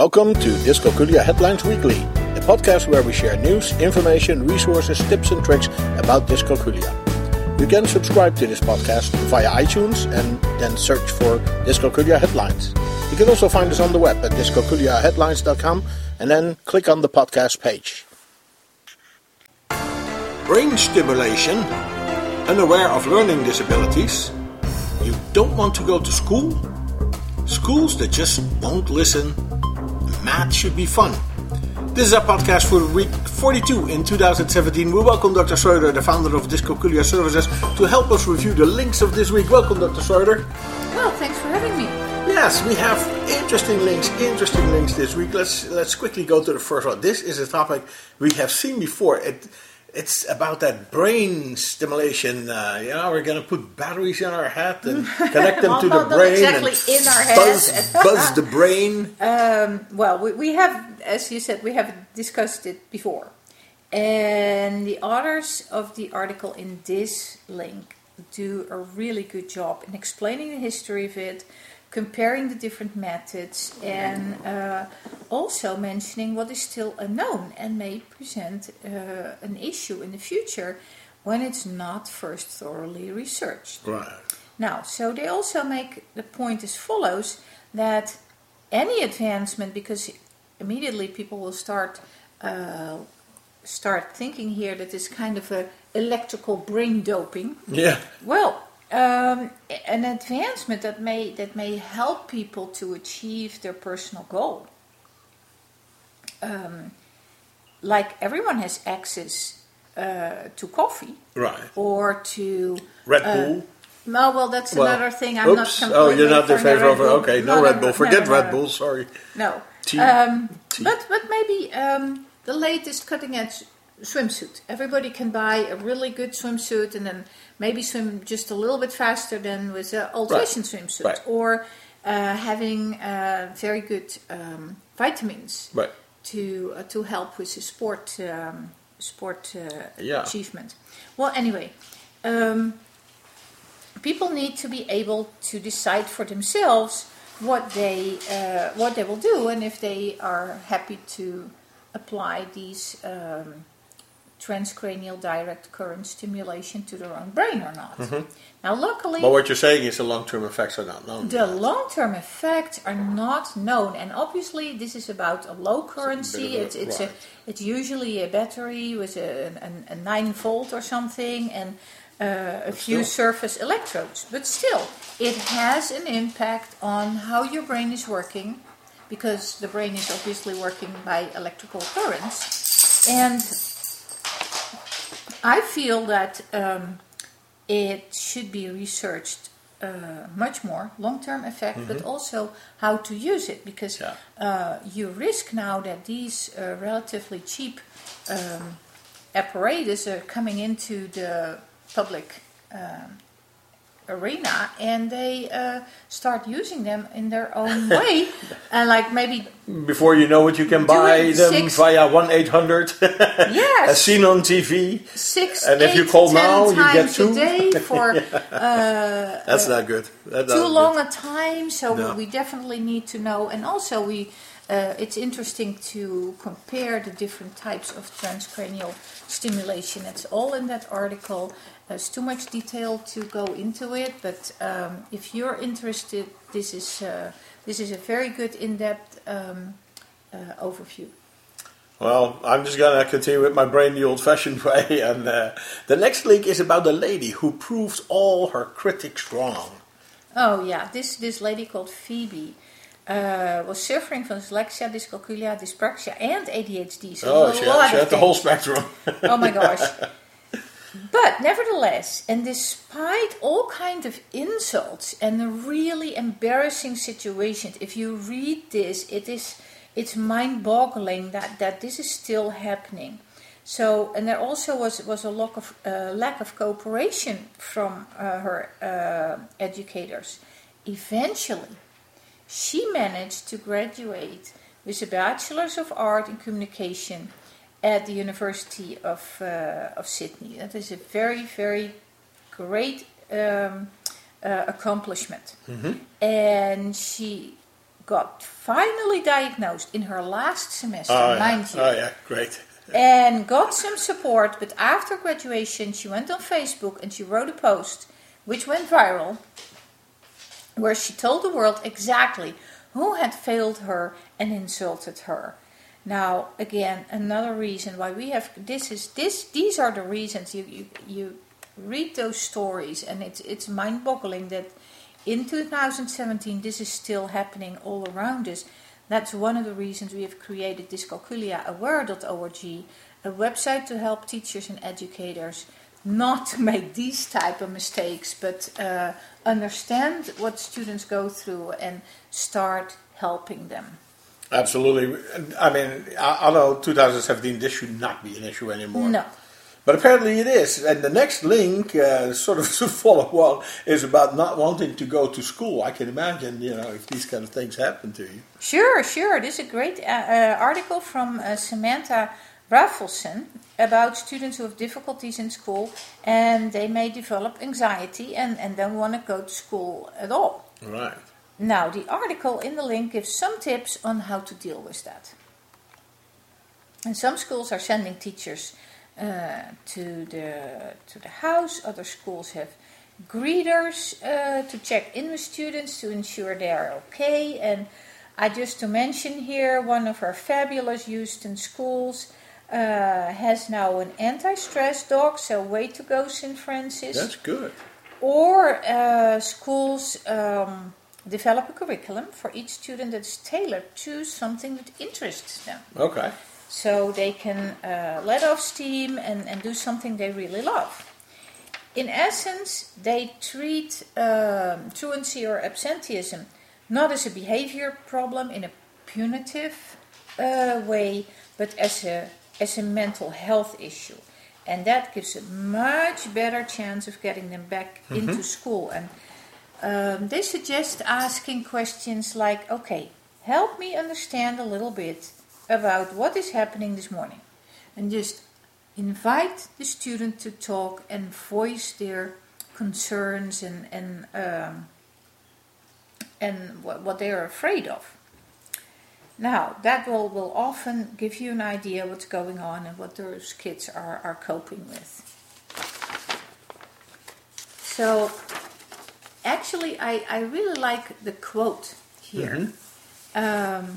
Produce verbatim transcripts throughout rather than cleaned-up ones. Welcome to Dyscalculia Headlines Weekly, a podcast where we share news, information, resources, tips and tricks about dyscalculia. You can subscribe to this podcast via iTunes and then search for Dyscalculia Headlines. You can also find us on the web at dyscalculia headlines dot com and then click on the podcast page. Brain stimulation, unaware of learning disabilities, you don't want to go to school, schools that just won't listen, math should be fun. This is our podcast for week forty-two in two thousand seventeen. We welcome Doctor Schroeder, the founder of Dyscalculia Services, to help us review the links of this week. Welcome, Doctor Schroeder. Well, thanks for having me. Yes, we have interesting links, interesting links this week. Let's let's quickly go to the first one. This is a topic we have seen before. It It's about that brain stimulation. Uh, you know, we're going to put batteries in our head and connect them well, to the brain exactly and in our buzz, buzz the brain. Um, well, we, we have, as you said, we have discussed it before. And the authors of the article in this link do a really good job in explaining the history of it, comparing the different methods, and uh, also mentioning what is still unknown and may present uh, an issue in the future when it's not first thoroughly researched. Right. Now, so they also make the point as follows, that any advancement, because immediately people will start uh, start thinking here that it's kind of a electrical brain doping. Yeah. Well, Um, an advancement that may that may help people to achieve their personal goal. Um, like everyone has access uh, to coffee, right? Or to Red uh, Bull. No, well, that's well, another thing. I'm oops. not. Oh, you're not in favor of it. Okay, no, no Red no, Bull. No, Forget no, Red no. Bull. Sorry. No. Tea. Um, Tea. But but maybe um, the latest cutting edge swimsuit. Everybody can buy a really good swimsuit and then maybe swim just a little bit faster than with an old-fashioned right. swimsuit. Right. Or uh, having uh, very good um, vitamins right. to uh, to help with the sport, um, sport uh, yeah. achievement. Well, anyway, um, people need to be able to decide for themselves what they uh, what they will do and if they are happy to apply these um, transcranial direct current stimulation to their own brain or not. Mm-hmm. Now, luckily... But what you're saying is the long-term effects are not known. The long-term effects are not known. And obviously, this is about a low currency. It's a it's, it's, right. a, it's usually a battery with a, a, a nine volt or something and uh, a few still. surface electrodes. But still, it has an impact on how your brain is working, because the brain is obviously working by electrical currents. And I feel that um, it should be researched uh, much more, long-term effect, mm-hmm. but also how to use it, because yeah. uh, you risk now that these uh, relatively cheap um, apparatus are coming into the public um, arena, and they uh, start using them in their own way, and like maybe before you know it, you can buy them six, via one eight hundred, yes, as seen on T V. Six, and eight, if you call now, you get two. Day for, yeah. uh, That's uh, not good. That's too not long good. a time, so no. we definitely need to know, and also we. Uh, it's interesting to compare the different types of transcranial stimulation. It's all in that article. There's too much detail to go into it, but um, if you're interested, this is uh, this is a very good in-depth um, uh, overview. Well, I'm just going to continue with my brain the old-fashioned way. And uh, the next link is about a lady who proved all her critics wrong. Oh, yeah. This, this lady called Phoebe. Uh, was suffering from dyslexia, dyscalculia, dyspraxia, and A D H D. So oh, she, had, she had the whole spectrum. Oh my gosh. But nevertheless, and despite all kinds of insults and the really embarrassing situations, if you read this, it is it's mind-boggling that, that this is still happening. So, and there also was, was a lot of, uh, lack of cooperation from uh, her uh, educators. Eventually, she managed to graduate with a Bachelor's of Art in Communication at the University of uh, of Sydney. That is a very, very great um, uh, accomplishment. Mm-hmm. And she got finally diagnosed in her last semester, oh, mind yeah. you. Oh, yeah, great. And got some support, but after graduation she went on Facebook and she wrote a post, which went viral, where she told the world exactly who had failed her and insulted her. Now, again, another reason why we have, this is, this, these are the reasons you, you, you read those stories, and it's, it's mind-boggling that in two thousand seventeen this is still happening all around us. That's one of the reasons we have created Dyscalculia Aware dot org, a website to help teachers and educators not to make these type of mistakes, but uh, understand what students go through and start helping them. Absolutely. I mean, although two thousand seventeen, this should not be an issue anymore. No. But apparently it is. And the next link, uh, sort of to follow on, is about not wanting to go to school. I can imagine, you know, if these kind of things happen to you. Sure, sure. This is a great uh, uh, article from uh, Samantha Raffelson about students who have difficulties in school and they may develop anxiety and, and don't want to go to school at all. Right. Now, the article in the link gives some tips on how to deal with that. And some schools are sending teachers Uh, to the to the house. Other schools have greeters uh, to check in with students to ensure they are okay. And I just to mention here, one of our fabulous Houston schools uh, has now an anti-stress dog. So way to go, Saint Francis. That's good. Or uh, schools um, develop a curriculum for each student that's tailored to something that interests them. Okay. So they can uh, let off steam and, and do something they really love. In essence, they treat um, truancy or absenteeism not as a behavior problem in a punitive uh, way, but as a, as a mental health issue. And that gives a much better chance of getting them back mm-hmm. into school. And um, they suggest asking questions like, okay, help me understand a little bit about what is happening this morning, and just invite the student to talk and voice their concerns and and um, and what, what they are afraid of. Now, that will, will often give you an idea what's going on and what those kids are, are coping with. So, actually, I, I really like the quote here. Mm-hmm. Um,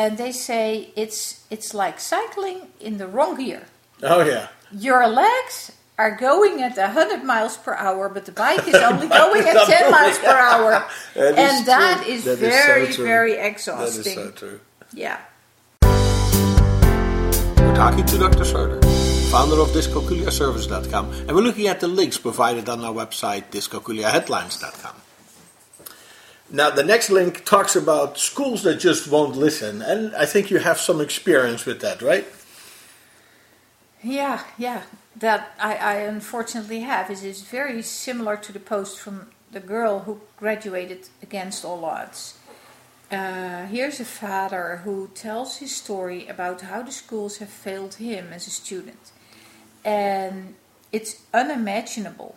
And they say it's it's like cycling in the wrong gear. Oh, yeah. Your legs are going at one hundred miles per hour, but the bike is only going at ten miles per hour. that and that true. is that very, is so very exhausting. That is so true. Yeah. We're talking to Doctor Schroeder, founder of Dyscalculia Services dot com, and we're looking at the links provided on our website, Dyscalculia Headlines dot com. Now, the next link talks about schools that just won't listen. And I think you have some experience with that, right? Yeah, yeah. That I, I unfortunately have. It is very similar to the post from the girl who graduated against all odds. Uh, here's a father who tells his story about how the schools have failed him as a student. And it's unimaginable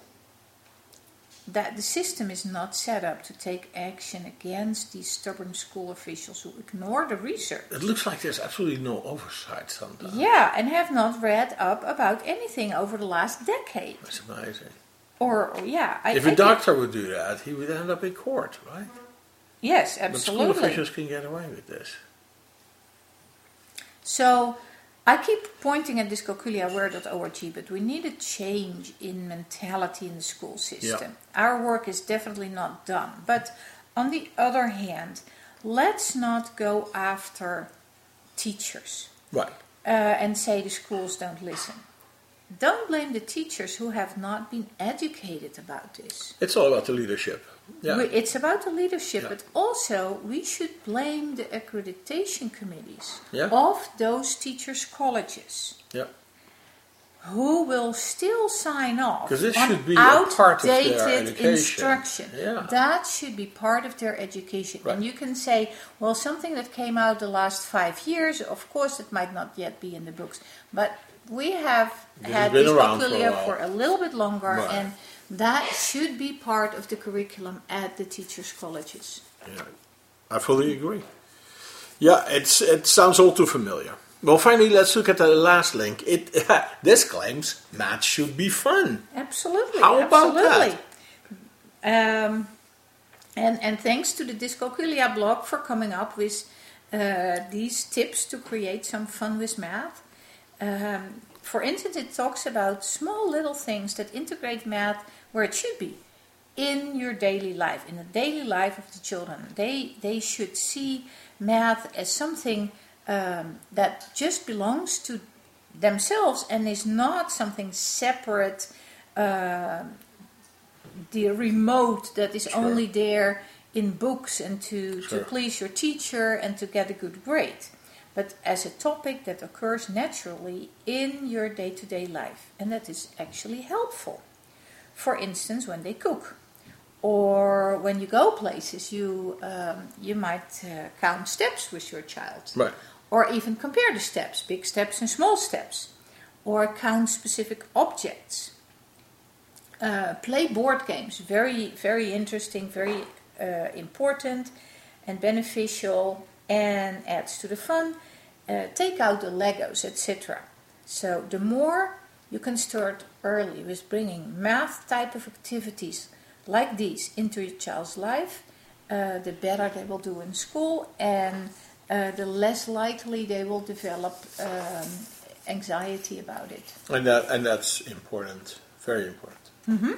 that the system is not set up to take action against these stubborn school officials who ignore the research. It looks like there's absolutely no oversight sometimes. Yeah, and have not read up about anything over the last decade. That's amazing. Or, or yeah. I, if a I doctor could, would do that, he would end up in court, right? Yes, absolutely. But school officials can get away with this. So, I keep pointing at Dyscalculia Aware dot org, but we need a change in mentality in the school system. Yeah. Our work is definitely not done. But on the other hand, let's not go after teachers right. uh, and say the schools don't listen. Don't blame the teachers who have not been educated about this. It's all about the leadership. Yeah. It's about the leadership, yeah. But also we should blame the accreditation committees yeah. of those teachers' colleges yeah. who will still sign off this on should be outdated instruction. Yeah. That should be part of their education. Right. And you can say, well, something that came out the last five years, of course it might not yet be in the books, but we have this had this Dyscalculia for, for a little bit longer right. and that should be part of the curriculum at the teachers' colleges. Yeah. I fully agree. Yeah, it's it sounds all too familiar. Well, finally, let's look at the last link. It this claims maths should be fun. Absolutely. How about absolutely. that? Um, and and thanks to the Dyscalculia blog for coming up with uh, these tips to create some fun with math. Um, for instance, it talks about small little things that integrate math where it should be in your daily life, in the daily life of the children. They they should see math as something Um, that just belongs to themselves and is not something separate, uh, the remote that is sure. only there in books and to, sure. to please your teacher and to get a good grade, but as a topic that occurs naturally in your day-to-day life, and that is actually helpful. For instance, when they cook or when you go places, you um, you might uh, count steps with your child. Right. Or even compare the steps, big steps and small steps, or count specific objects. Uh, play board games, very, very interesting, very uh, important and beneficial, and adds to the fun. Uh, take out the Legos, et cetera. So the more you can start early with bringing math type of activities like these into your child's life, uh, the better they will do in school, and Uh, the less likely they will develop um, anxiety about it. And that and that's important, very important. Mm-hmm.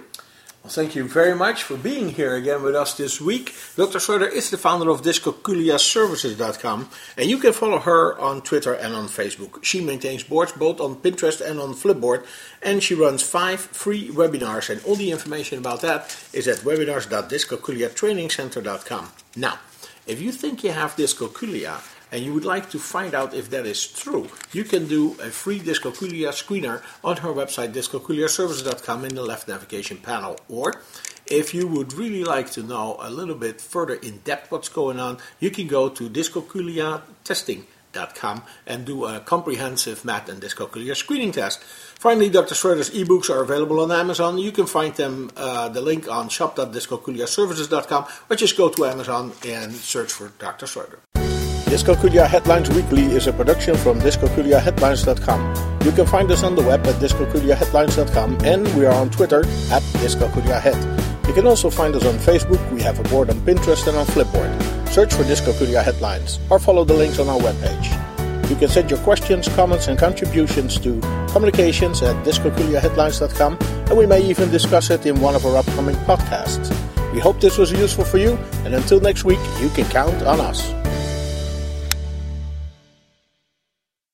Well, thank you very much for being here again with us this week. Doctor Schroeder is the founder of Dyscalculia Services dot com, and you can follow her on Twitter and on Facebook. She maintains boards both on Pinterest and on Flipboard, and she runs five free webinars, and all the information about that is at webinars dot dyscalculia training center dot com. Now, if you think you have dyscalculia and you would like to find out if that is true, you can do a free dyscalculia screener on her website dyscalculia services dot com in the left navigation panel. Or if you would really like to know a little bit further in depth what's going on, you can go to dyscalculia testing dot com and do a comprehensive math and dyscalculia screening test. Finally, Doctor Schroeder's ebooks are available on Amazon. You can find them, uh, the link on shop dot dyscalculia services dot com, or just go to Amazon and search for Doctor Schroeder. Dyscalculia Headlines Weekly is a production from dyscalculia headlines dot com. You can find us on the web at dyscalculia headlines dot com, and we are on Twitter at dyscalculia head. You can also find us on Facebook. We have a board on Pinterest and on Flipboard. Search for Dyscalculia Headlines or follow the links on our webpage. You can send your questions, comments and contributions to communications at dyscalculia headlines dot com, and we may even discuss it in one of our upcoming podcasts. We hope this was useful for you, and until next week, you can count on us.